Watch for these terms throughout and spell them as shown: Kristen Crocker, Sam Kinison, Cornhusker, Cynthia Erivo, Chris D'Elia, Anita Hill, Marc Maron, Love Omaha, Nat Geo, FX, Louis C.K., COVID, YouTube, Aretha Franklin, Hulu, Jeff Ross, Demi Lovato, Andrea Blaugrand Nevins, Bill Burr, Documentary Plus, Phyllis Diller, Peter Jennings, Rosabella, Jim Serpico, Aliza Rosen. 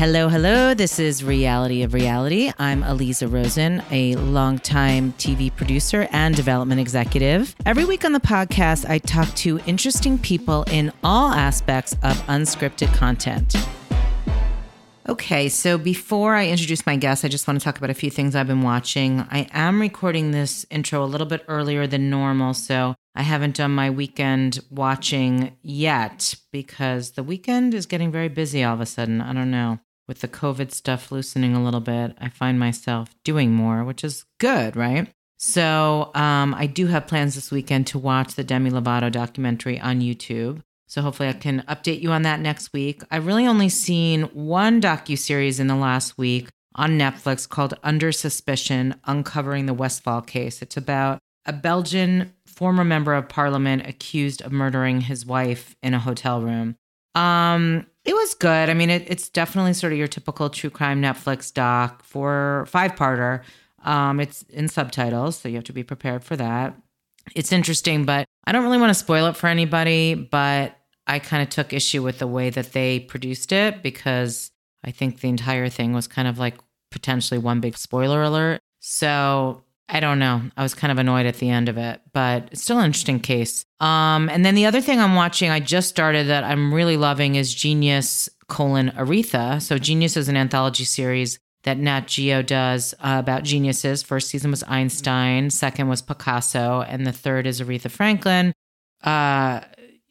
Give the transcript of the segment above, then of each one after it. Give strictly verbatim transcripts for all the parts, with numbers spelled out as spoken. Hello, hello. This is Reality of Reality. I'm Aliza Rosen, a longtime T V producer and development executive. Every week on the podcast, I talk to interesting people in all aspects of unscripted content. Okay, so before I introduce my guest, I just want to talk about a few things I've been watching. I am recording this intro a little bit earlier than normal, so I haven't done my weekend watching yet because the weekend is getting very busy all of a sudden. I don't know. With the COVID stuff loosening a little bit, I find myself doing more, which is good, right? So um, I do have plans this weekend to watch the Demi Lovato documentary on YouTube. So hopefully I can update you on that next week. I've really only seen one docuseries in the last week on Netflix called Under Suspicion, Uncovering the Westfall Case. It's about a Belgian former member of parliament accused of murdering his wife in a hotel room. Um, it was good. I mean, it, it's definitely sort of your typical true crime Netflix doc for five-parter. Um, it's in subtitles, so you have to be prepared for that. It's interesting, but I don't really want to spoil it for anybody, but I kind of took issue with the way that they produced it because I think the entire thing was kind of like potentially one big spoiler alert. So I don't know. I was kind of annoyed at the end of it, but it's still an interesting case. Um, and then the other thing I'm watching, I just started that I'm really loving is Genius: Aretha. So Genius is an anthology series that Nat Geo does uh, about geniuses. First season was Einstein, second was Picasso, and the third is Aretha Franklin. Uh,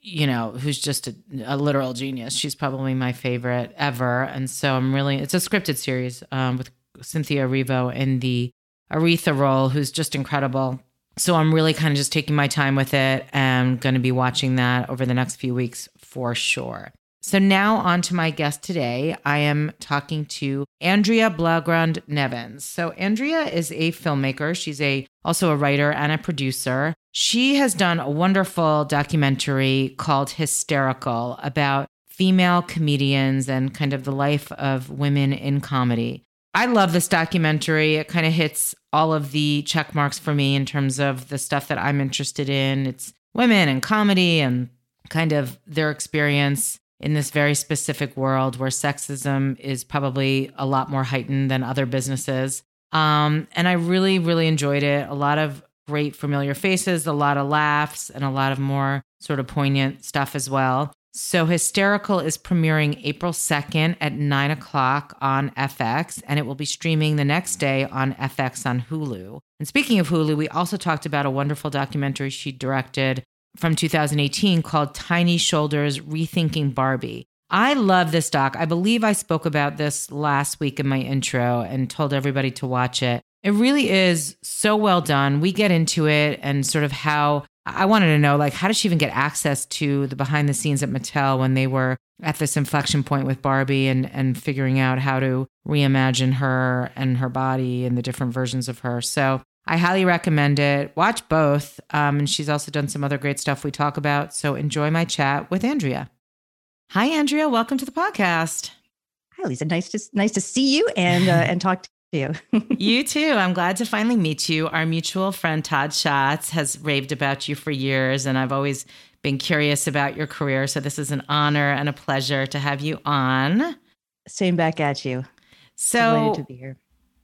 you know, who's just a, a literal genius. She's probably my favorite ever. And so I'm really, it's a scripted series um, with Cynthia Erivo in the Aretha role, who's just incredible. So I'm really kind of just taking my time with it and going to be watching that over the next few weeks for sure. So now on to my guest today. I am talking to Andrea Blaugrand Nevins. So Andrea is a filmmaker. She's a also a writer and a producer. She has done a wonderful documentary called Hysterical about female comedians and kind of the life of women in comedy. I love this documentary. It kind of hits all of the check marks for me in terms of the stuff that I'm interested in. It's women and comedy and kind of their experience in this very specific world where sexism is probably a lot more heightened than other businesses. Um, and I really, really enjoyed it. A lot of great familiar faces, a lot of laughs, and a lot of more sort of poignant stuff as well. So Hysterical is premiering April second at nine o'clock on F X, and it will be streaming the next day on F X on Hulu. And speaking of Hulu, we also talked about a wonderful documentary she directed from two thousand eighteen called Tiny Shoulders: Rethinking Barbie. I love this doc. I believe I spoke about this last week in my intro and told everybody to watch it. It really is so well done. We get into it and sort of how I wanted to know, like, how did she even get access to the behind the scenes at Mattel when they were at this inflection point with Barbie and, and figuring out how to reimagine her and her body and the different versions of her. So I highly recommend it. Watch both. Um, and she's also done some other great stuff we talk about. So enjoy my chat with Andrea. Hi, Andrea. Welcome to the podcast. Hi, Lisa. Nice to, nice to see you and, uh, and talk to you. You too. I'm glad to finally meet you. Our mutual friend Todd Schatz has raved about you for years, and I've always been curious about your career. So this is an honor and a pleasure to have you on. Same back at you. So delighted to be here.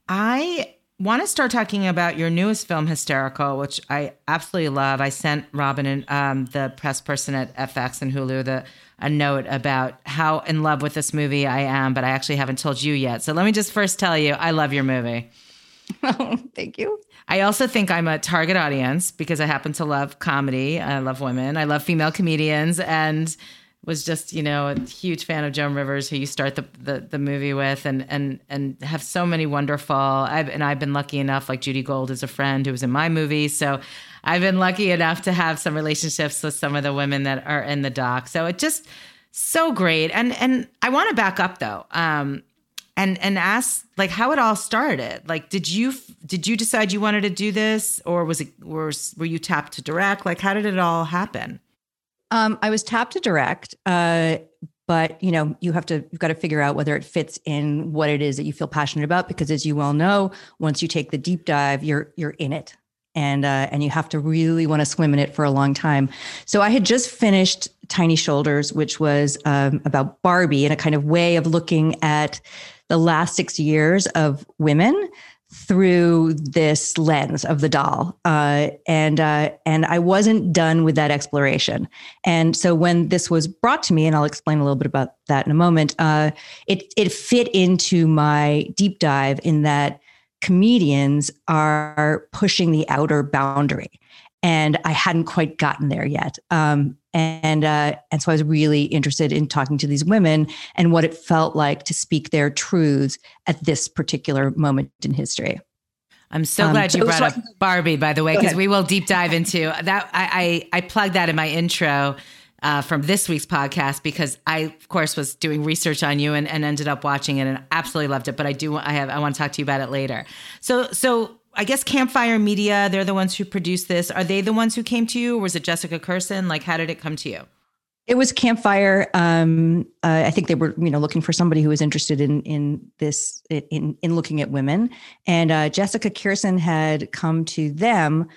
I want to start talking about your newest film, Hysterical, which I absolutely love. I sent Robin, and um, the press person at F X and Hulu, the a note about how in love with this movie I am, but I actually haven't told you yet. So let me just first tell you, I love your movie. Oh, thank you. I also think I'm a target audience because I happen to love comedy. I love women. I love female comedians, and was just, you know, a huge fan of Joan Rivers, who you start the, the, the movie with, and, and, and have so many wonderful, I've, and I've been lucky enough, like Judy Gold is a friend who was in my movie. So I've been lucky enough to have some relationships with some of the women that are in the doc. So it's just so great. And, and I want to back up though. Um, and, and ask like how it all started. Like, did you, did you decide you wanted to do this, or was it, or were you tapped to direct? Like, how did it all happen? Um, I was tapped to direct, uh, but you know, you have to, you've got to figure out whether it fits in what it is that you feel passionate about, because as you well know, once you take the deep dive, you're, you're in it. and uh, and you have to really want to swim in it for a long time. So I had just finished Tiny Shoulders, which was um, about Barbie and a kind of way of looking at the last six years of women through this lens of the doll. Uh, and uh, and I wasn't done with that exploration. And so when this was brought to me, and I'll explain a little bit about that in a moment, uh, it it fit into my deep dive in that comedians are pushing the outer boundary. And I hadn't quite gotten there yet. Um, and uh, and so I was really interested in talking to these women and what it felt like to speak their truths at this particular moment in history. I'm so um, glad you so, brought so, up Barbie, by the way, because we will deep dive into that. I, I, I plugged that in my intro uh, from this week's podcast because I, of course, was doing research on you and, and ended up watching it and absolutely loved it. But I do I have I want to talk to you about it later. So so. I guess Campfire Media, they're the ones who produced this. Are they the ones who came to you, or was it Jessica Kirsten? Like, how did it come to you? It was Campfire. Um, uh, I think they were, you know, looking for somebody who was interested in in this, in in looking at women. And uh, Jessica Kirsten had come to them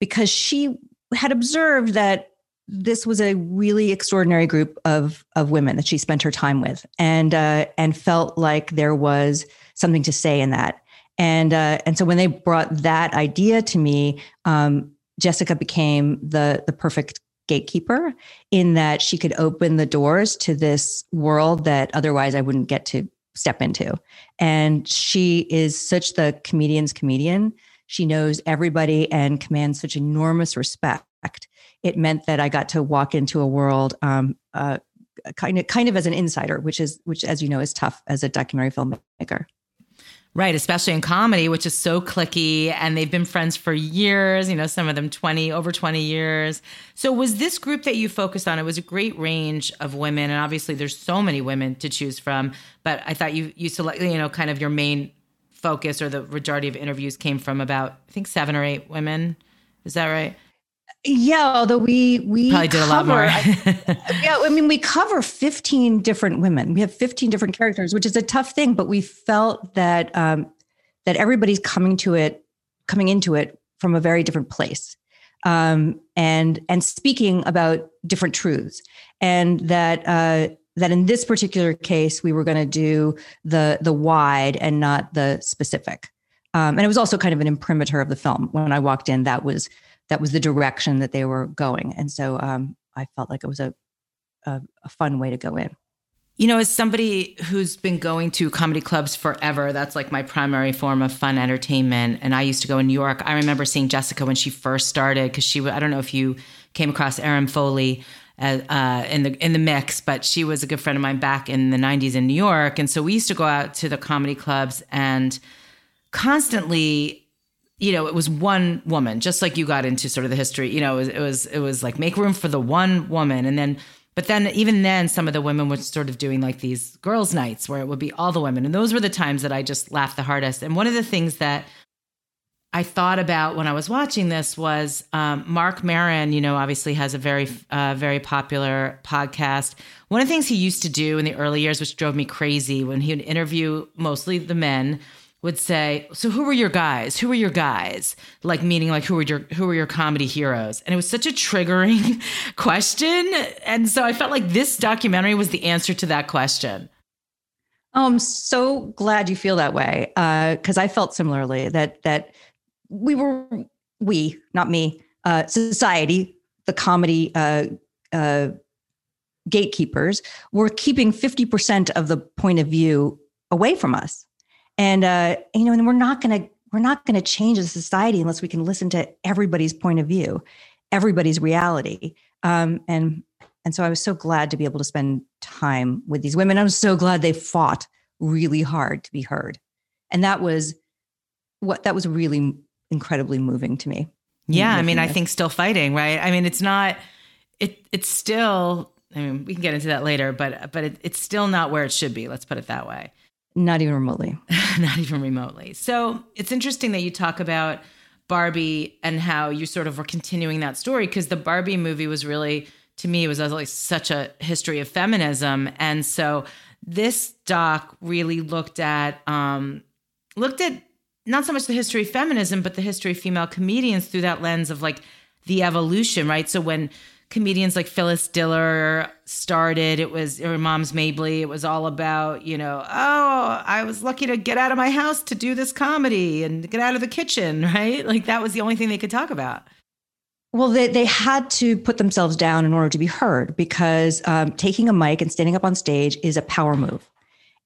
because she had observed that this was a really extraordinary group of of women that she spent her time with, and uh, and felt like there was something to say in that. And uh, and so when they brought that idea to me, um, Jessica became the the perfect gatekeeper in that she could open the doors to this world that otherwise I wouldn't get to step into. And she is such the comedian's comedian. She knows everybody and commands such enormous respect. It meant that I got to walk into a world um, uh, kind of kind of as an insider, which is which, as you know, is tough as a documentary filmmaker. Right, especially in comedy, which is so cliquey, and they've been friends for years, you know, some of them twenty, over twenty years. So was this group that you focused on, it was a great range of women, and obviously there's so many women to choose from, but I thought you, you select, you know, kind of your main focus or the majority of interviews came from about, I think, seven or eight women. Is that right? Yeah, although we we probably did cover, a lot more. I, yeah, I mean, we cover fifteen different women. We have fifteen different characters, which is a tough thing. But we felt that um, that everybody's coming to it, coming into it from a very different place, um, and and speaking about different truths, and that uh, that in this particular case, we were going to do the the wide and not the specific. Um, and it was also kind of an imprimatur of the film. When I walked in, that was. That was the direction that they were going. And so um, I felt like it was a, a a fun way to go in. You know, as somebody who's been going to comedy clubs forever, that's like my primary form of fun entertainment. And I used to go in New York. I remember seeing Jessica when she first started because she, I don't know if you came across Erin Foley uh, in the in the mix, but she was a good friend of mine back in the nineties in New York. And so we used to go out to the comedy clubs and constantly... You know, it was one woman, just like you got into sort of the history, you know, it was, it was, it was like make room for the one woman. And then, but then even then some of the women were sort of doing like these girls' nights where it would be all the women. And those were the times that I just laughed the hardest. And one of the things that I thought about when I was watching this was um, Marc Maron, you know, obviously has a very, uh, very popular podcast. One of the things he used to do in the early years, which drove me crazy when he would interview mostly the men, would say, so who were your guys? Who were your guys? Like, meaning like, who were your, who were your comedy heroes? And it was such a triggering question. And so I felt like this documentary was the answer to that question. Oh, I'm so glad you feel that way. Uh, Cause I felt similarly that, that we were, we, not me, uh, society, the comedy, uh, uh, gatekeepers were keeping fifty percent of the point of view away from us. And, uh, you know, and we're not going to, we're not going to change as a society unless we can listen to everybody's point of view, everybody's reality. Um, and, and so I was so glad to be able to spend time with these women. I was so glad they fought really hard to be heard. And that was what, that was really incredibly moving to me. Yeah. I mean, I think still fighting, right? I mean, it's not, it, it's still, I mean, we can get into that later, but, but it, it's still not where it should be. Let's put it that way. Not even remotely. Not even remotely. So it's interesting that you talk about Barbie and how you sort of were continuing that story because the Barbie movie was really, to me, it was like such a history of feminism. And so this doc really looked at, um, looked at not so much the history of feminism, but the history of female comedians through that lens of like the evolution, right? So when comedians like Phyllis Diller started, it was, or Moms Mabley, it was all about, you know, oh, I was lucky to get out of my house to do this comedy and get out of the kitchen, right? Like that was the only thing they could talk about. Well, they, they had to put themselves down in order to be heard because um, taking a mic and standing up on stage is a power move.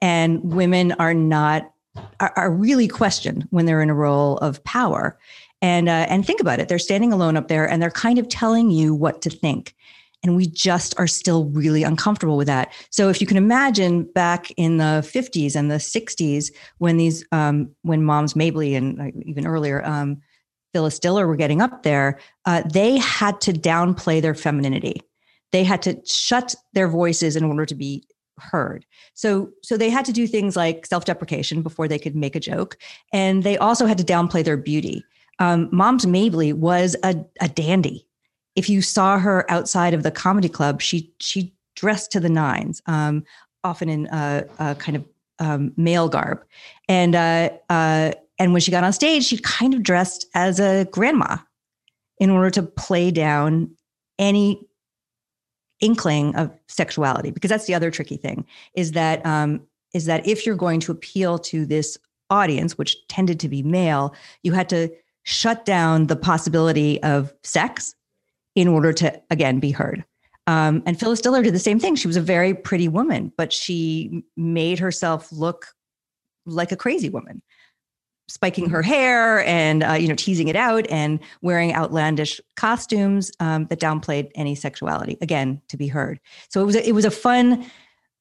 And women are not, are, are really questioned when they're in a role of power. And uh, and think about it. They're standing alone up there and they're kind of telling you what to think. And we just are still really uncomfortable with that. So if you can imagine back in the fifties and the sixties, when these um, when Moms Mabley and even earlier, um, Phyllis Diller were getting up there, uh, they had to downplay their femininity. They had to shut their voices in order to be heard. So, so they had to do things like self-deprecation before they could make a joke. And they also had to downplay their beauty. Um, Moms Mabley was a, a dandy. If you saw her outside of the comedy club, she she dressed to the nines, um, often in a, a kind of um, male garb. And uh, uh, and when she got on stage, she kind of dressed as a grandma in order to play down any inkling of sexuality, because that's the other tricky thing, is that um, is that if you're going to appeal to this audience, which tended to be male, you had to shut down the possibility of sex in order to, again, be heard. Um, and Phyllis Diller did the same thing. She was a very pretty woman, but she made herself look like a crazy woman, spiking her hair and, uh, you know, teasing it out and wearing outlandish costumes um, that downplayed any sexuality, again, to be heard. So it was a, it was a fun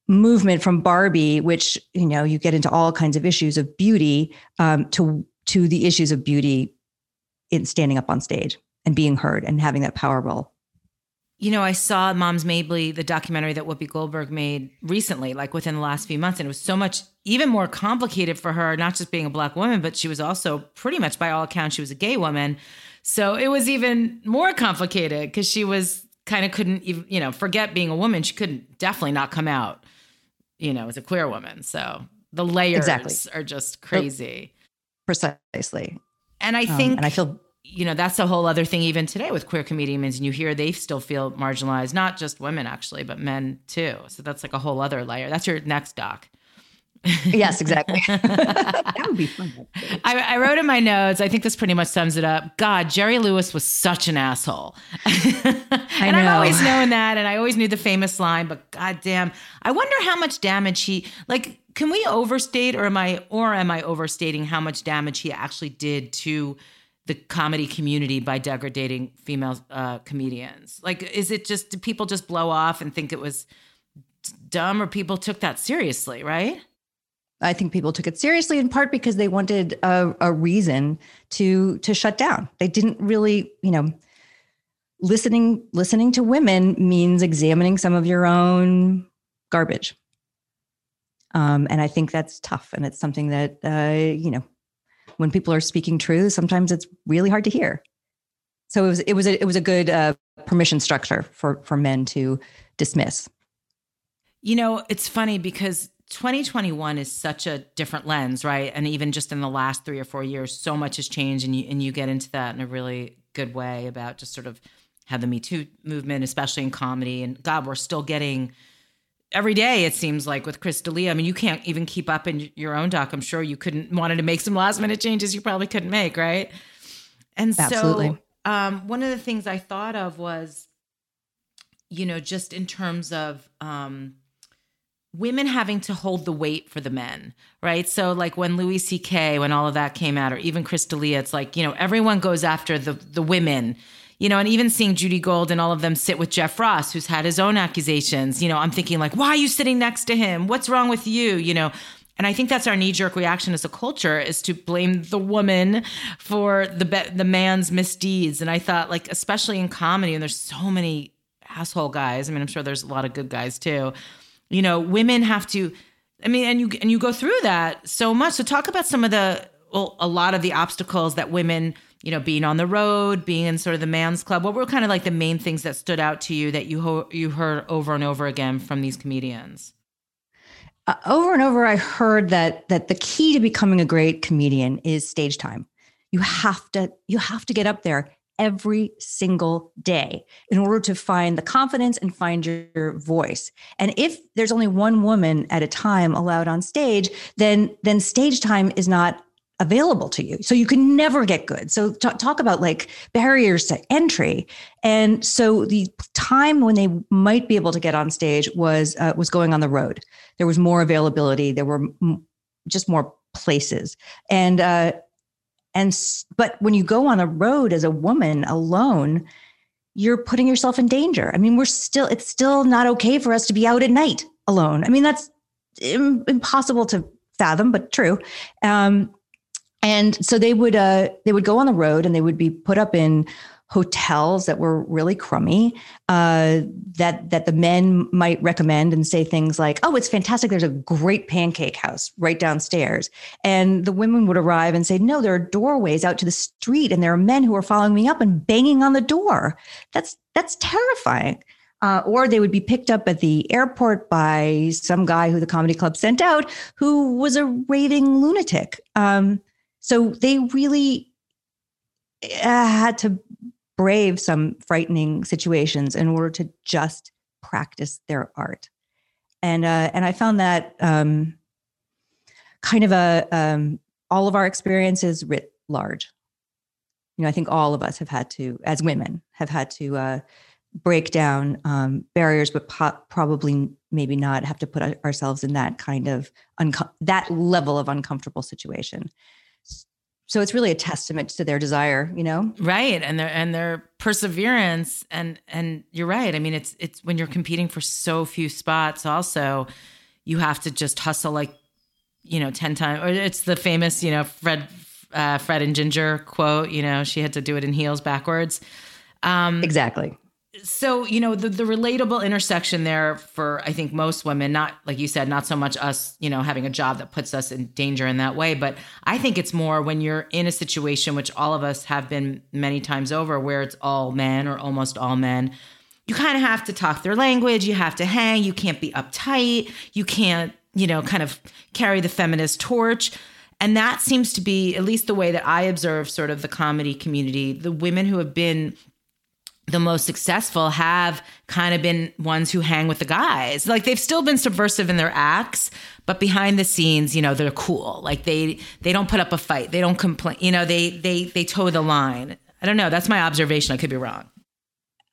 movement from Barbie, which, you know, you get into all kinds of issues of beauty um, to to the issues of beauty in standing up on stage and being heard and having that power role. You know, I saw Moms Mabley, the documentary that Whoopi Goldberg made recently, like within the last few months. And it was so much, even more complicated for her, not just being a Black woman, but she was also pretty much by all accounts, she was a gay woman. So it was even more complicated because she was kind of couldn't even, you know, forget being a woman. She couldn't definitely not come out, you know, as a queer woman. So the layers exactly. are just crazy. Precisely. And I think, um, and I feel, you know, that's a whole other thing even today with queer comedians, and you hear they still feel marginalized, not just women actually, but men too. So that's like a whole other layer. That's your next doc. Yes, exactly. That would be fun. I, I wrote in my notes, I think this pretty much sums it up. God, Jerry Lewis was such an asshole. I and know. I've always known that. And I always knew the famous line, but goddamn, I wonder how much damage he, like, can we overstate or am I, or am I overstating how much damage he actually did to the comedy community by degrading female uh, comedians? Like, is it just, do people just blow off and think it was dumb, or people took that seriously, right? I think people took it seriously in part because they wanted a, a reason to to shut down. They didn't really, you know, listening listening to women means examining some of your own garbage. Um, and I think that's tough. And it's something that, uh, you know, when people are speaking truth, sometimes it's really hard to hear. So it was it was a, it was a good uh, permission structure for for men to dismiss. You know, it's funny because twenty twenty-one is such a different lens, right? And even just in the last three or four years, so much has changed, and you and you get into that in a really good way about just sort of how the Me Too movement, especially in comedy, and God, we're still getting every day, it seems like, with Chris D'Elia. I mean, you can't even keep up in your own doc. I'm sure you couldn't wanted to make some last minute changes you probably couldn't make, right? And Absolutely. so um, one of the things I thought of was, you know, just in terms of um, women having to hold the weight for the men, right? So like when Louis C K, when all of that came out, or even Chris D'Elia, it's like, you know, everyone goes after the the women, you know, and even seeing Judy Gold and all of them sit with Jeff Ross, who's had his own accusations, you know, I'm thinking like, why are you sitting next to him? What's wrong with you? You know, and I think that's our knee-jerk reaction as a culture, is to blame the woman for the be- the man's misdeeds. And I thought, like, especially in comedy, and there's so many asshole guys. I mean, I'm sure there's a lot of good guys too. You know, women have to, I mean, and you and you go through that so much. So talk about some of the, well, a lot of the obstacles that women, you know, being on the road, being in sort of the man's club. What were kind of like the main things that stood out to you that you ho- you heard over and over again from these comedians? uh, over and over, I heard that that the key to becoming a great comedian is stage time. You have to you have to get up there every single day in order to find the confidence and find your voice. And if there's only one woman at a time allowed on stage, then then stage time is not available to you. So you can never get good. So t- talk about like barriers to entry. And so the time when they might be able to get on stage was uh, was going on the road. There was more availability. There were m- just more places. And uh, and but when you go on the road as a woman alone, you're putting yourself in danger. I mean, we're still it's still not okay for us to be out at night alone. I mean, that's im- impossible to fathom, but true. Um, And so they would uh, they would go on the road and they would be put up in hotels that were really crummy, uh, that that the men might recommend and say things like, oh, it's fantastic. There's a great pancake house right downstairs. And the women would arrive and say, no, there are doorways out to the street and there are men who are following me up and banging on the door. That's that's terrifying. Uh, or they would be picked up at the airport by some guy who the comedy club sent out who was a raving lunatic. Um So they really uh, had to brave some frightening situations in order to just practice their art, and uh, and I found that um, kind of a um, all of our experiences writ large. You know, I think all of us have had to, as women, have had to uh, break down um, barriers, but po- probably maybe not have to put ourselves in that kind of unco- that level of uncomfortable situation. So it's really a testament to their desire, you know? Right. And their, and their perseverance. And, and you're right. I mean, it's, it's when you're competing for so few spots also, you have to just hustle like, you know, ten times, or it's the famous, you know, Fred, uh, Fred and Ginger quote, you know, she had to do it in heels backwards. Um, exactly. So, you know, the, the relatable intersection there for, I think, most women, not like you said, not so much us, you know, having a job that puts us in danger in that way. But I think it's more when you're in a situation, which all of us have been many times over, where it's all men or almost all men. You kind of have to talk their language. You have to hang. You can't be uptight. You can't, you know, kind of carry the feminist torch. And that seems to be, at least the way that I observe sort of the comedy community, the women who have been the most successful have kind of been ones who hang with the guys. Like they've still been subversive in their acts, but behind the scenes, you know, they're cool. Like they, they don't put up a fight. They don't complain. You know, they, they, they toe the line. I don't know. That's my observation. I could be wrong.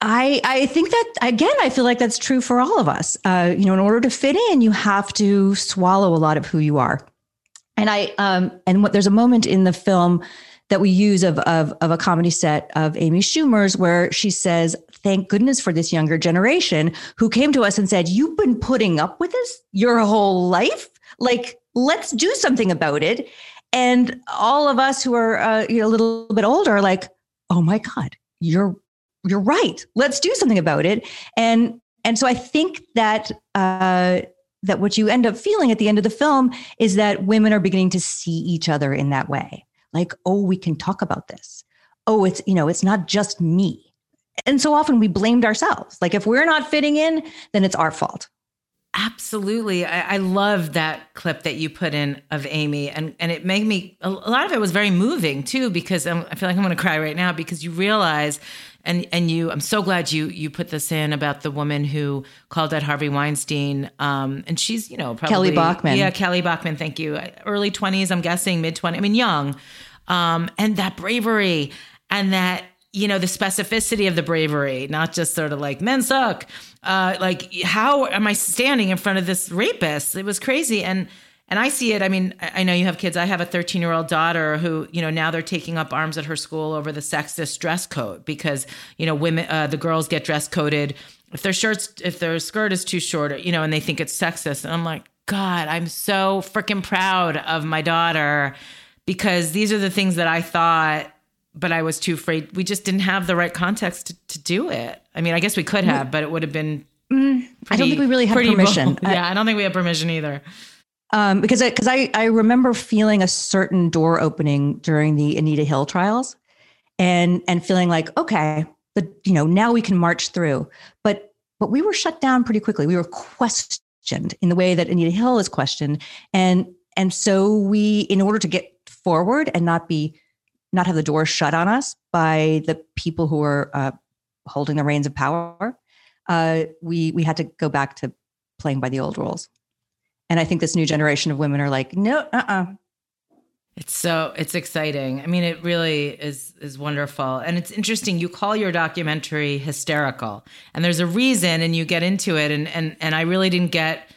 I, I think that, again, I feel like that's true for all of us. Uh, you know, in order to fit in, you have to swallow a lot of who you are. And I, um, and what there's a moment in the film that we use of, of, of a comedy set of Amy Schumer's where she says, thank goodness for this younger generation who came to us and said, you've been putting up with this your whole life. Like, let's do something about it. And all of us who are uh, you know, a little bit older are like, oh my God, you're, you're right. Let's do something about it. And, and so I think that, uh, that what you end up feeling at the end of the film is that women are beginning to see each other in that way. Like, oh, we can talk about this. Oh, it's, you know, it's not just me. And so often we blamed ourselves. Like if we're not fitting in, then it's our fault. Absolutely. I, I love that clip that you put in of Amy. And, and it made me, a lot of it was very moving too, because I'm, I feel like I'm going to cry right now because you realize, and, and you, I'm so glad you, you put this in about the woman who called out Harvey Weinstein. Um, and she's, you know, probably Kelly Bachman. Yeah. Kelly Bachman. Thank you. Early twenties, I'm guessing mid twenties. I mean, young. Um, and that bravery and that, you know, the specificity of the bravery, not just sort of like men suck. Uh, like, how am I standing in front of this rapist? It was crazy. And, and I see it. I mean, I know you have kids. I have a thirteen year old daughter who, you know, now they're taking up arms at her school over the sexist dress code because, you know, women, uh, the girls get dress coded if their shirts, if their skirt is too short, you know, and they think it's sexist. And I'm like, God, I'm so freaking proud of my daughter because these are the things that I thought, but I was too afraid. We just didn't have the right context to, to do it. I mean, I guess we could have, but it would have been pretty, I don't think we really had permission. I, yeah, I don't think we had permission either. Um, because I, because I, I remember feeling a certain door opening during the Anita Hill trials and, and feeling like, okay, but you know, now we can march through, but, but we were shut down pretty quickly. We were questioned questioned in the way that Anita Hill is questioned. And, and so we, in order to get forward and not be, not have the door shut on us by the people who are uh, holding the reins of power, uh, we, we had to go back to playing by the old rules. And I think this new generation of women are like, no, uh-uh. It's so, it's exciting. I mean, it really is is wonderful. And it's interesting, you call your documentary Hysterical. And there's a reason, and you get into it. And and and I really didn't get,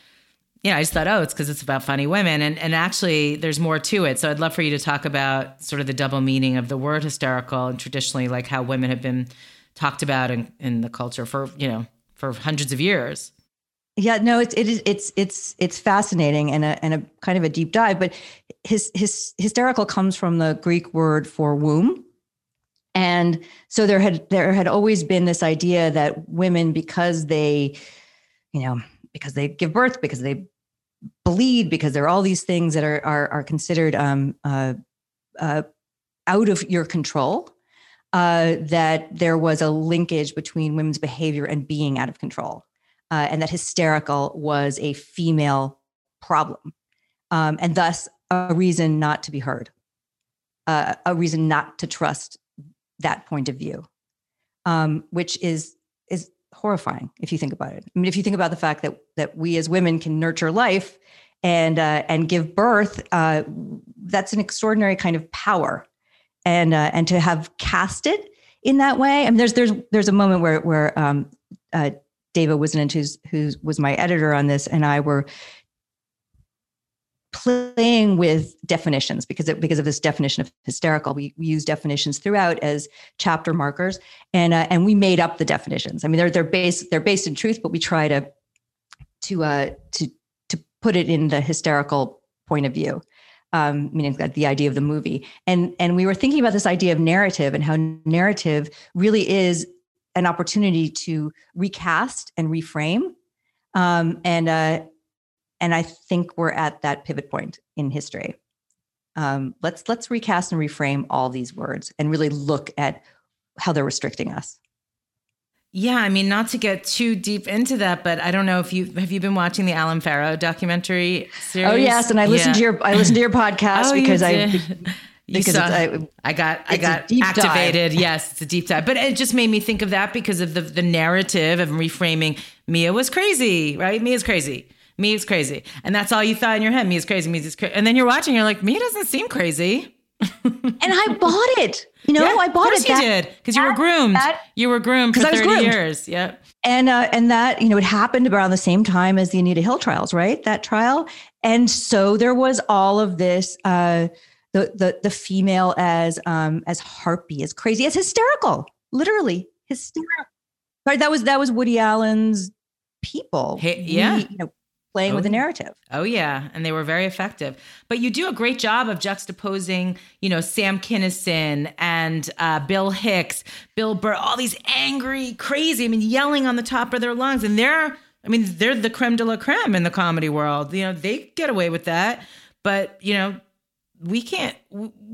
you know, I just thought, oh, it's because it's about funny women. And and actually, there's more to it. So I'd love for you to talk about sort of the double meaning of the word hysterical and traditionally like how women have been talked about in, in the culture for, you know, for hundreds of years. Yeah, no, it's it is it's it's it's fascinating and a and a kind of a deep dive. But his his hysterical comes from the Greek word for womb, and so there had there had always been this idea that women, because they, you know, because they give birth, because they bleed, because there are all these things that are are, are considered um uh, uh out of your control, uh, that there was a linkage between women's behavior and being out of control. Uh, and that hysterical was a female problem, um, and thus a reason not to be heard, uh, a reason not to trust that point of view, um, which is is horrifying if you think about it. I mean, if you think about the fact that that we as women can nurture life and uh, and give birth, uh, that's an extraordinary kind of power, and uh, and to have cast it in that way. I mean, there's there's there's a moment where where um, uh, David Wisnant, who's, who was my editor on this, and I were playing with definitions because of, because of this definition of hysterical. We, we use definitions throughout as chapter markers, and uh, and we made up the definitions. I mean, they're they're based they're based in truth, but we try to to uh, to to put it in the hysterical point of view, um, meaning that the idea of the movie. And and we were thinking about this idea of narrative and how narrative really is an opportunity to recast and reframe. Um, and, uh, and I think we're at that pivot point in history. Um, let's, let's recast and reframe all these words and really look at how they're restricting us. Yeah. I mean, not to get too deep into that, but I don't know if you, have you been watching the Alan Farrow documentary series? Oh yes. And I listened yeah. to your, I listened to your podcast oh, because I, You because saw, it's, I, I got I got activated. Dive. Yes, it's a deep dive. But it just made me think of that because of the, the narrative of reframing. Mia was crazy, right? Mia's crazy. Mia's crazy. And that's all you thought in your head. Mia's crazy. Mia's crazy. And then you're watching, you're like, Mia doesn't seem crazy. And I bought it. You know, yeah, I bought it. Of course you did. Because you were groomed. That, you were groomed for thirty groomed. years. Yep. And, uh, and that, you know, it happened around the same time as the Anita Hill trials, right? That trial. And so there was all of this... Uh, The, the the female as um as harpy, as crazy, as hysterical, literally hysterical. Right? That was that was Woody Allen's people. Hey, yeah, we, you know, playing oh, with the narrative. Oh yeah, and they were very effective. But you do a great job of juxtaposing, you know, Sam Kinison and uh, Bill Hicks, Bill Burr, all these angry, crazy. I mean, yelling on the top of their lungs, and they're, I mean, they're the creme de la creme in the comedy world. You know, they get away with that, but you know. We can't,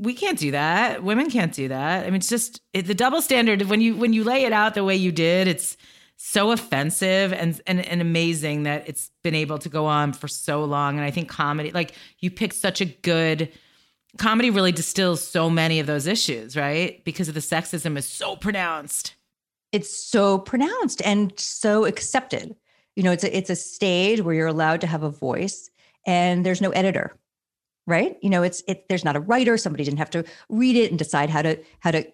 we can't do that. Women can't do that. I mean, it's just it, the double standard when you, when you lay it out the way you did, it's so offensive and, and, and amazing that it's been able to go on for so long. And I think comedy, like you picked such a good comedy really distills so many of those issues, right? Because of the sexism is so pronounced. It's so pronounced and so accepted. You know, it's a, it's a stage where you're allowed to have a voice and there's no editor. Right. You know, it's, it, there's not a writer. Somebody didn't have to read it and decide how to, how to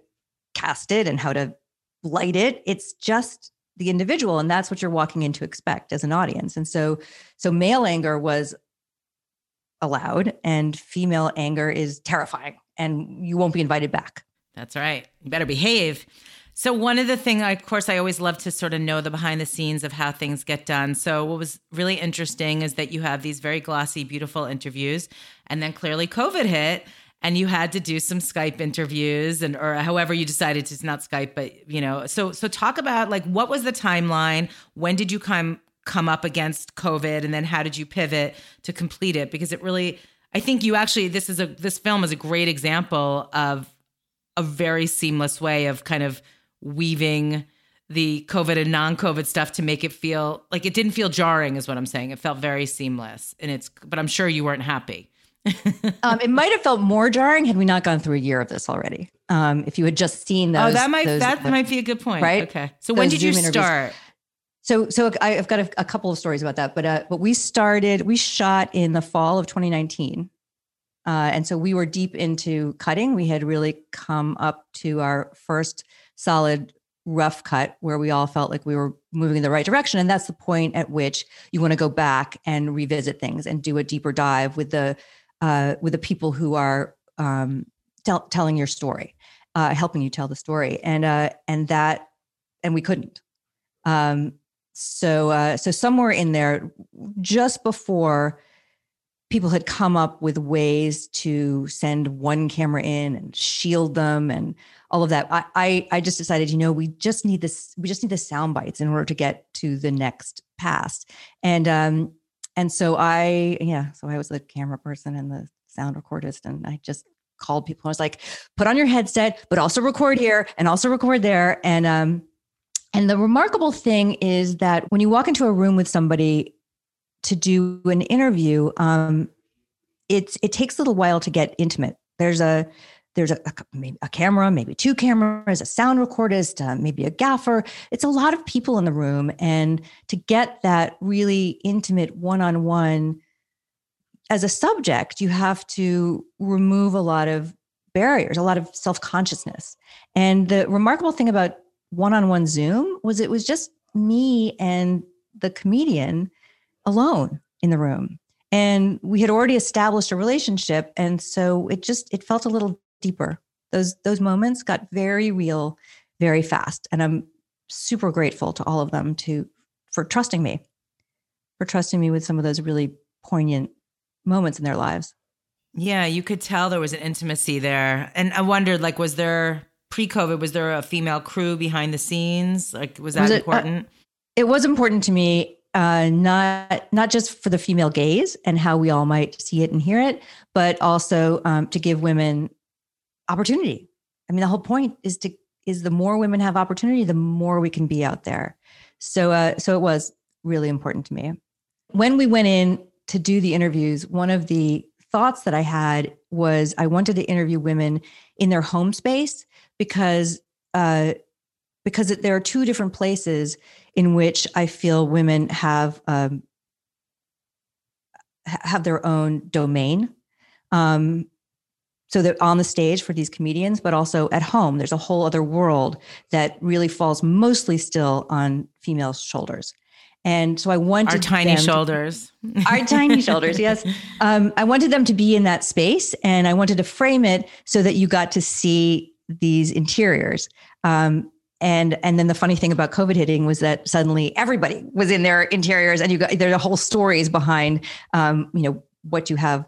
cast it and how to light it. It's just the individual. And that's what you're walking in to expect as an audience. And so, so male anger was allowed and female anger is terrifying and you won't be invited back. That's right. You better behave. So one of the things, of course, I always love to sort of know the behind the scenes of how things get done. So what was really interesting is that you have these very glossy, beautiful interviews, and then clearly COVID hit, and you had to do some Skype interviews, and or however you decided to, it's not Skype, but you know. So so talk about like what was the timeline? When did you come come up against COVID, and then how did you pivot to complete it? Because it really, I think you actually this is a this film is a great example of a very seamless way of kind of weaving the COVID and non-COVID stuff to make it feel like it didn't feel jarring is what I'm saying. It felt very seamless and it's, but I'm sure you weren't happy. um, it might've felt more jarring had we not gone through a year of this already. Um, if you had just seen those. Oh, that might, those, that the, might be a good point. Right. Okay. So those when did Zoom you start? So, so I've got a, a couple of stories about that, but, uh, but we started, we shot in the fall of twenty nineteen. Uh, and so we were deep into cutting. We had really come up to our first solid rough cut where we all felt like we were moving in the right direction. And that's the point at which you want to go back and revisit things and do a deeper dive with the, uh, with the people who are, um, tell, telling your story, uh, helping you tell the story. And, uh, and that, and we couldn't, um, so, uh, so somewhere in there just before people had come up with ways to send one camera in and shield them and all of that. I, I, I just decided, you know, we just need this, we just need the sound bites in order to get to the next pass. And, um, and so I, yeah, so I was the camera person and the sound recordist, and I just called people. I was like, put on your headset, but also record here and also record there. And, um, and the remarkable thing is that when you walk into a room with somebody to do an interview, um, it's, it takes a little while to get intimate. There's a, there's a, a, maybe a camera, maybe two cameras, a sound recordist, uh, maybe a gaffer. It's a lot of people in the room. And to get that really intimate one-on-one as a subject, you have to remove a lot of barriers, a lot of self-consciousness. And the remarkable thing about one-on-one Zoom was it was just me and the comedian alone in the room. And we had already established a relationship. And so it just, it felt a little deeper. Those, those moments got very real, very fast. And I'm super grateful to all of them to, for trusting me, for trusting me with some of those really poignant moments in their lives. Yeah. You could tell there was an intimacy there. And I wondered, like, was there pre-COVID, was there a female crew behind the scenes? Like, was that was it, important? Uh, it was important to me. Uh, not not just for the female gaze and how we all might see it and hear it, but also um, to give women opportunity. I mean, the whole point is to is the more women have opportunity, the more we can be out there. So uh, so it was really important to me. When we went in to do the interviews, one of the thoughts that I had was I wanted to interview women in their home space because uh, because there are two different places in which I feel women have um, have their own domain. Um, so they're on the stage for these comedians, but also at home, there's a whole other world that really falls mostly still on female shoulders. And so I wanted our tiny them, shoulders, our tiny shoulders. Yes, um, I wanted them to be in that space, and I wanted to frame it so that you got to see these interiors. Um, And and then the funny thing about COVID hitting was that suddenly everybody was in their interiors, and you got there are whole stories behind, um, you know, what you have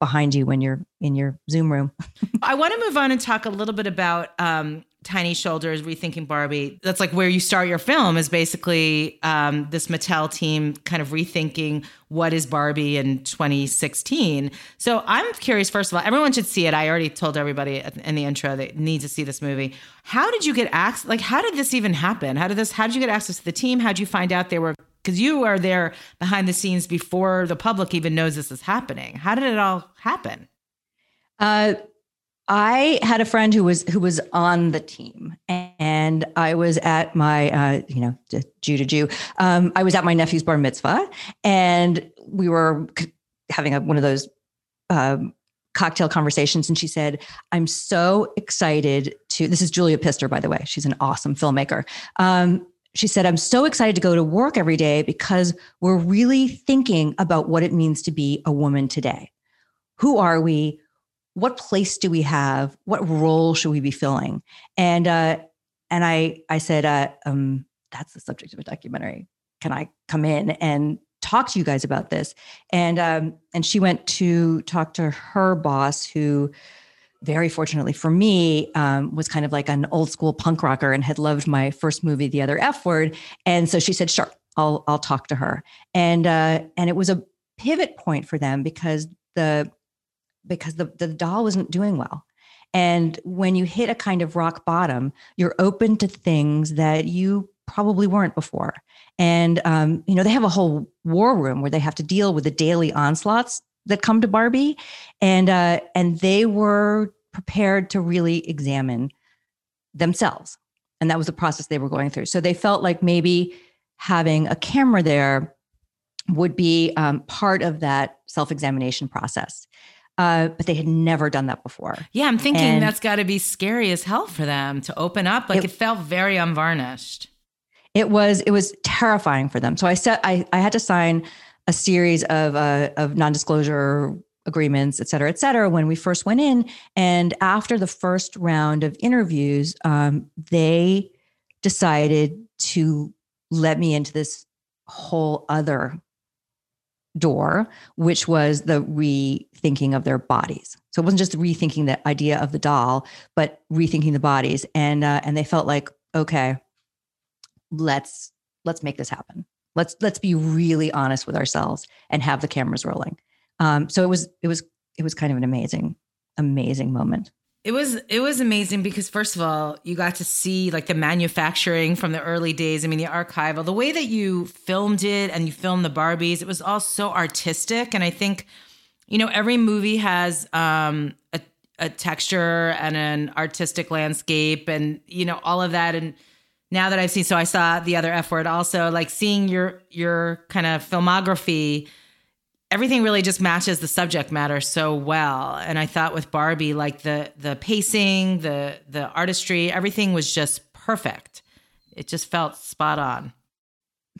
behind you when you're in your Zoom room. I want to move on and talk a little bit about um, Tiny Shoulders, Rethinking Barbie. That's like where you start your film is basically um, this Mattel team kind of rethinking what is Barbie in twenty sixteen. So I'm curious, first of all, everyone should see it. I already told everybody in the intro they need to see this movie. How did you get access? Like, how did this even happen? How did this, how did you get access to the team? How'd you find out they were, because you are there behind the scenes before the public even knows this is happening. How did it all happen? Uh, I had a friend who was who was on the team, and I was at my, uh, you know, Jew to Jew. Um, I was at my nephew's bar mitzvah, and we were having a, one of those um, cocktail conversations. And she said, "I'm so excited to." This is Julia Pister, by the way. She's an awesome filmmaker. Um, she said, "I'm so excited to go to work every day because we're really thinking about what it means to be a woman today. Who are we? What place do we have? What role should we be filling?" And uh, and I I said, uh, um, that's the subject of a documentary. Can I come in and talk to you guys about this? And um, and she went to talk to her boss, who, very fortunately for me, um, was kind of like an old school punk rocker and had loved my first movie, The Other F Word. And so she said, sure, I'll I'll talk to her. And uh, and it was a pivot point for them because the because the, the doll wasn't doing well. And when you hit a kind of rock bottom, you're open to things that you probably weren't before. And, um, you know, they have a whole war room where they have to deal with the daily onslaughts that come to Barbie. And, uh, and they were prepared to really examine themselves. And that was the process they were going through. So they felt like maybe having a camera there would be um, part of that self-examination process. Uh, but they had never done that before. Yeah, I'm thinking and that's got to be scary as hell for them to open up. Like it, it felt very unvarnished. It was it was terrifying for them. So I said I I had to sign a series of uh, of non-disclosure agreements, et cetera, et cetera, when we first went in. And after the first round of interviews, um, they decided to let me into this whole other door, which was the rethinking of their bodies. So it wasn't just rethinking the idea of the doll, but rethinking the bodies. And, uh, and they felt like, okay, let's, let's make this happen. Let's, let's be really honest with ourselves and have the cameras rolling. Um, so it was, it was, it was kind of an amazing, amazing moment. It was, it was amazing because first of all, you got to see like the manufacturing from the early days. I mean, the archival, the way that you filmed it and you filmed the Barbies, it was all so artistic. And I think, you know, every movie has, um, a, a texture and an artistic landscape and, you know, all of that. And now that I've seen, so I saw The Other F Word also, like seeing your, your kind of filmography, everything really just matches the subject matter so well. And I thought with Barbie, like the the pacing, the the artistry, everything was just perfect. It just felt spot on.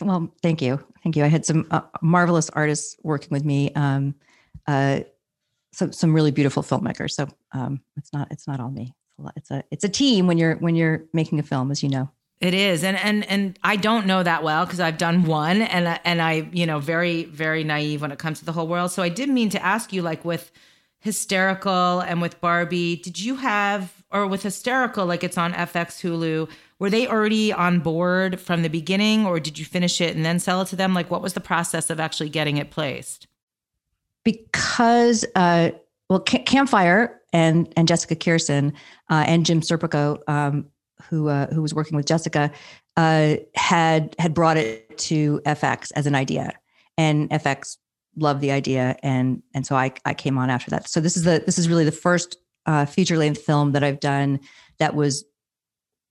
Well, thank you. Thank you. I had some uh, marvelous artists working with me. Um, uh, some some really beautiful filmmakers. So um, it's not it's not all me. It's a it's a team when you're when you're making a film, as you know. It is. And, and, and I don't know that well because I've done one and, I, and I, you know, very, very naive when it comes to the whole world. So I did mean to ask you, like with Hysterical and with Barbie, did you have, or with Hysterical, like it's on F X, Hulu, were they already on board from the beginning or did you finish it and then sell it to them? Like what was the process of actually getting it placed? Because, uh, well, C- Campfire and, and Jessica Kirsten uh, and Jim Serpico, um, who uh, who was working with Jessica, uh, had had brought it to F X as an idea, and F X loved the idea, and and so I I came on after that. So this is the this is really the first uh, feature length film that I've done that was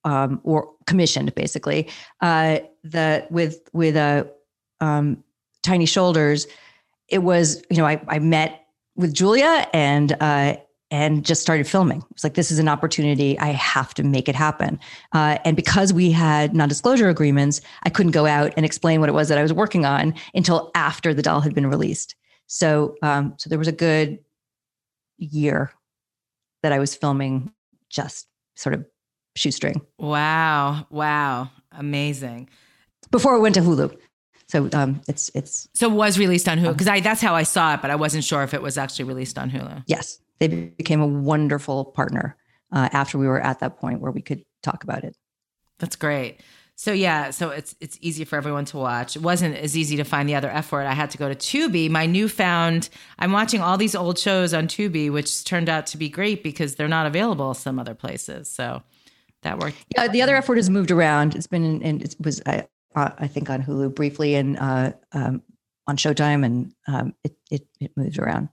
um, or commissioned basically. Uh, the with with a um, Tiny Shoulders, it was you know I I met with Julia and. Uh, And just started filming. It's like, this is an opportunity. I have to make it happen. Uh, and because we had non-disclosure agreements, I couldn't go out and explain what it was that I was working on until after the doll had been released. So, um, so there was a good year that I was filming, just sort of shoestring. Wow! Wow! Amazing. Before it went to Hulu. So um, it's it's. So it was released on Hulu because I that's how I saw it, but I wasn't sure if it was actually released on Hulu. Yes. They became a wonderful partner uh, after we were at that point where we could talk about it. That's great. So yeah, so it's it's easy for everyone to watch. It wasn't as easy to find The Other F Word. I had to go to Tubi. My newfound, I'm watching all these old shows on Tubi, which turned out to be great because they're not available some other places. So that worked. Yeah, The Other F Word has moved around. It's been and it was I, I think on Hulu briefly and uh, um, on Showtime, and um, it it it moved around.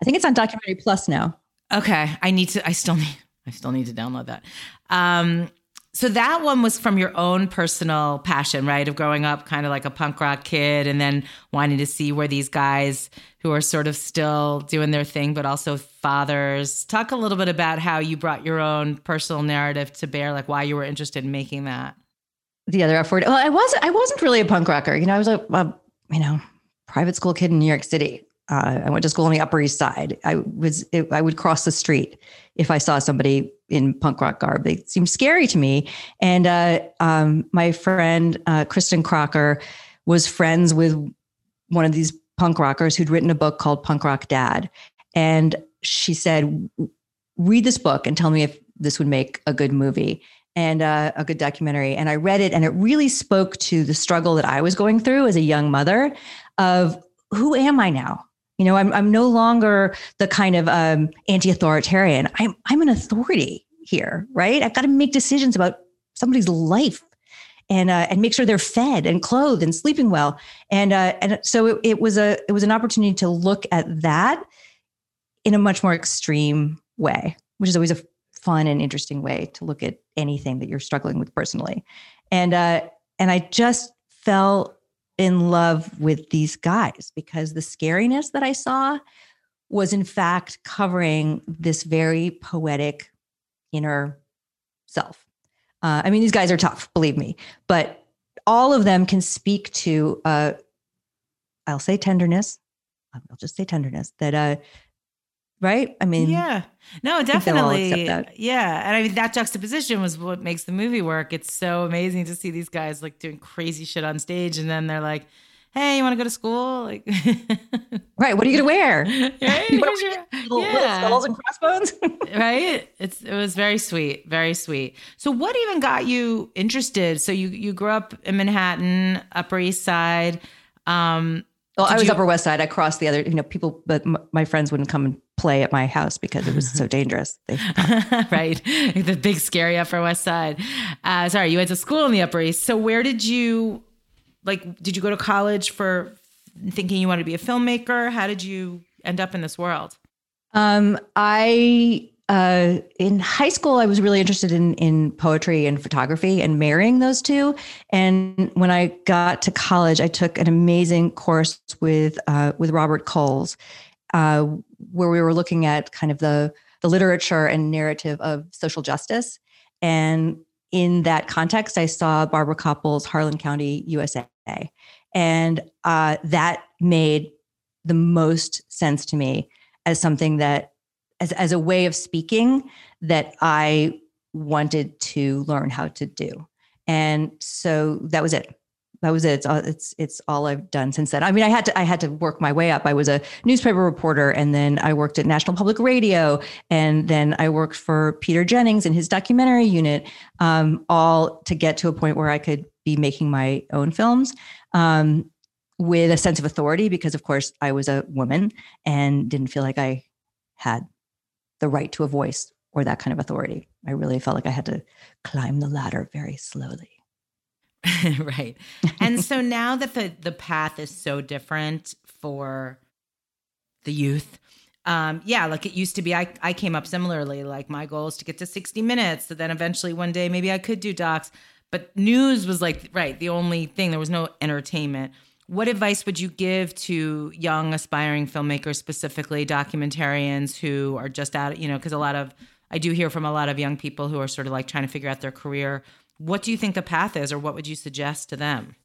I think it's on Documentary Plus now. Okay. I need to, I still need, I still need to download that. Um, so that one was from your own personal passion, right? Of growing up kind of like a punk rock kid and then wanting to see where these guys who are sort of still doing their thing, but also fathers. Talk a little bit about how you brought your own personal narrative to bear, like why you were interested in making that. The Other F Word. Well, I wasn't, I wasn't really a punk rocker. You know, I was a, a you know, private school kid in New York City. Uh, I went to school on the Upper East Side. I was it, I would cross the street if I saw somebody in punk rock garb. They seemed scary to me. And uh, um, my friend uh, Kristen Crocker was friends with one of these punk rockers who'd written a book called Punk Rock Dad. And she said, "Read this book and tell me if this would make a good movie and uh, a good documentary." And I read it, and it really spoke to the struggle that I was going through as a young mother of who am I now? You know, I'm I'm no longer the kind of um, anti-authoritarian. I'm I'm an authority here, right? I've got to make decisions about somebody's life, and uh, and make sure they're fed and clothed and sleeping well. And uh, and so it, it was a it was an opportunity to look at that in a much more extreme way, which is always a fun and interesting way to look at anything that you're struggling with personally. And uh, and I just fell in love with these guys because the scariness that I saw was in fact covering this very poetic inner self. Uh, I mean, these guys are tough, believe me, but all of them can speak to, uh, I'll say tenderness. I'll just say tenderness that, uh, right? I mean, yeah, no, definitely. Yeah. And I mean, that juxtaposition was what makes the movie work. It's so amazing to see these guys like doing crazy shit on stage. And then they're like, hey, you want to go to school? Like, right. What are you going to wear? Right? You want to wear little, yeah. little skulls and crossbones? Right. It's, it was very sweet. Very sweet. So what even got you interested? So you, you grew up in Manhattan, Upper East Side. Um, Well, Did I was you, Upper West Side. I crossed the other, you know, people, but m- my friends wouldn't come and play at my house because it was so dangerous. They, right. The big scary Upper West Side. Uh, sorry. You went to school in the Upper East. So where did you, like, did you go to college for thinking you wanted to be a filmmaker? How did you end up in this world? Um, I, uh, in high school, I was really interested in, in poetry and photography and marrying those two. And when I got to college, I took an amazing course with, uh, with Robert Coles, uh, where we were looking at kind of the, the literature and narrative of social justice. And in that context, I saw Barbara Koppel's Harlan County, U S A. And, uh, that made the most sense to me as something that, As, as a way of speaking that I wanted to learn how to do. And so that was it. That was it. It's all, it's, it's all I've done since then. I mean, I had to, I had to work my way up. I was a newspaper reporter, and then I worked at National Public Radio. And then I worked for Peter Jennings and his documentary unit, um, all to get to a point where I could be making my own films. Um, with a sense of authority, because of course I was a woman and didn't feel like I had the right to a voice or that kind of authority. I really felt like I had to climb the ladder very slowly. Right. And so now that the, the path is so different for the youth, um, yeah, like it used to be, I, I came up similarly, like my goal is to get to sixty minutes. So then eventually one day, maybe I could do docs, but news was like, right, the only thing, there was no entertainment. What advice would you give to young aspiring filmmakers, specifically documentarians who are just out, you know, because a lot of, I do hear from a lot of young people who are sort of like trying to figure out their career. What do you think the path is, or what would you suggest to them?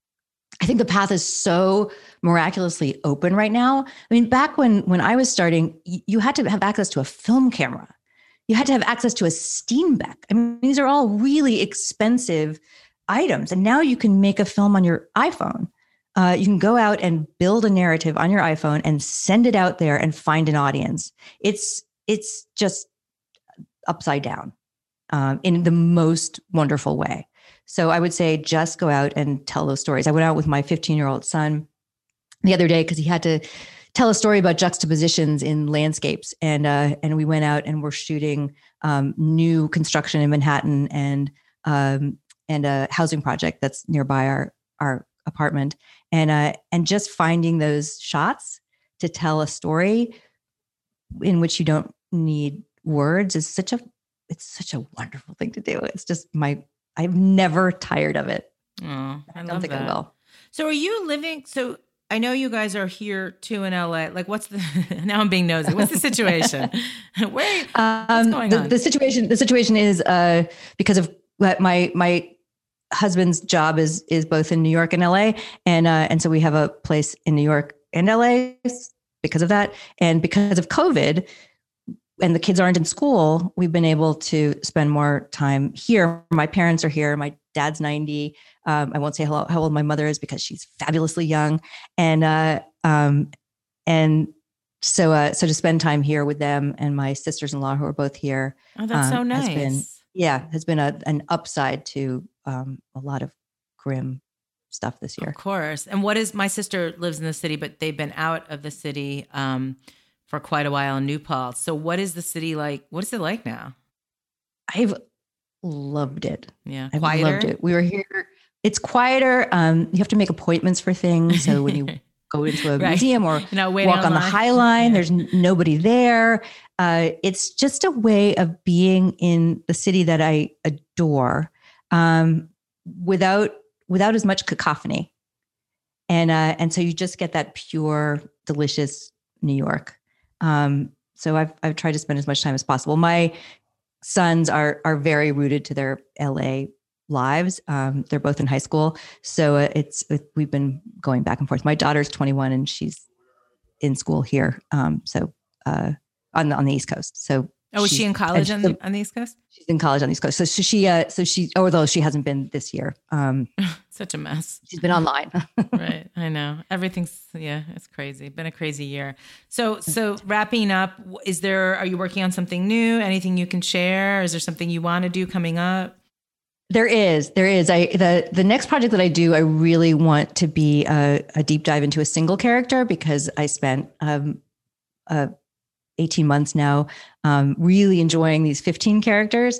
I think the path is so miraculously open right now. I mean, back when, when I was starting, you had to have access to a film camera. You had to have access to a Steenbeck. I mean, these are all really expensive items. And now you can make a film on your iPhone. Uh, you can go out and build a narrative on your iPhone and send it out there and find an audience. It's it's just upside down um, in the most wonderful way. So I would say just go out and tell those stories. I went out with my fifteen-year-old son the other day because he had to tell a story about juxtapositions in landscapes. And uh, and we went out and we're shooting um, new construction in Manhattan and um, and a housing project that's nearby our our apartment. And uh, and just finding those shots to tell a story in which you don't need words is such a it's such a wonderful thing to do. It's just my I'm never tired of it. Oh, I, I don't think that. I will. So are you living? So I know you guys are here too in L A. Like, what's the? Now I'm being nosy. What's the situation? Where? What's going um, the, on? The situation. The situation is uh, because of my my. husband's job is is both in New York and L A, and uh, and so we have a place in New York and L A because of that, and because of COVID, and the kids aren't in school, we've been able to spend more time here. My parents are here. My dad's ninety. Um, I won't say how, how old my mother is because she's fabulously young, and uh, um, and so uh, so to spend time here with them and my sisters-in-law who are both here. Oh, that's um, so nice. Has been, yeah, has been a, an upside to. Um, a lot of grim stuff this year. Of course. And what is, my sister lives in the city, but they've been out of the city um, for quite a while in New Paltz. So what is the city like? What is it like now? I've loved it. Yeah. I've Quieter? loved it. We were here. It's quieter. Um, you have to make appointments for things. So when you go into a right. museum or walk on the High Line, yeah. there's n- nobody there. Uh, it's just a way of being in the city that I adore, um, without without as much cacophony. And uh, and so you just get that pure, delicious New York. Um, so I've I've tried to spend as much time as possible. My sons are are very rooted to their L A lives. Um, they're both in high school, so uh, it's it, we've been going back and forth. My daughter's twenty-one and she's in school here. Um, so uh, on the on the East Coast. So oh, is she in college on the, on the East Coast? She's in college on the East Coast. So, so she uh, so she although she hasn't been this year. Um, Such a mess. She's been online. Right. I know. Everything's, yeah, it's crazy. Been a crazy year. So, so wrapping up, is there, are you working on something new? Anything you can share? Is there something you want to do coming up? There is, there is. I, the, the next project that I do, I really want to be a, a deep dive into a single character, because I spent, um, uh, eighteen months now, um, really enjoying these fifteen characters,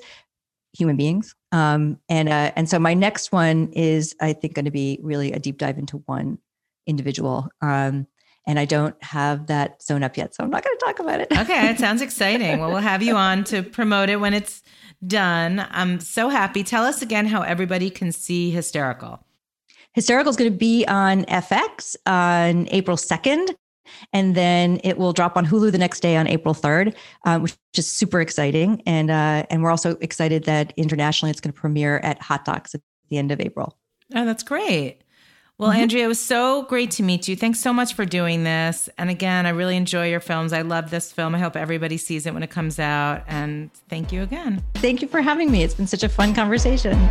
human beings. Um, and, uh, and so my next one is, I think, going to be really a deep dive into one individual. Um, and I don't have that sewn up yet, so I'm not going to talk about it. Okay. It sounds exciting. Well, we'll have you on to promote it when it's done. I'm so happy. Tell us again how everybody can see Hysterical. Hysterical is going to be on F X on April second. And then it will drop on Hulu the next day on April third, um, which is super exciting. And uh, and we're also excited that internationally it's going to premiere at Hot Docs at the end of April. Oh, that's great. Well, mm-hmm. Andrea, it was so great to meet you. Thanks so much for doing this. And again, I really enjoy your films. I love this film. I hope everybody sees it when it comes out. And thank you again. Thank you for having me. It's been such a fun conversation.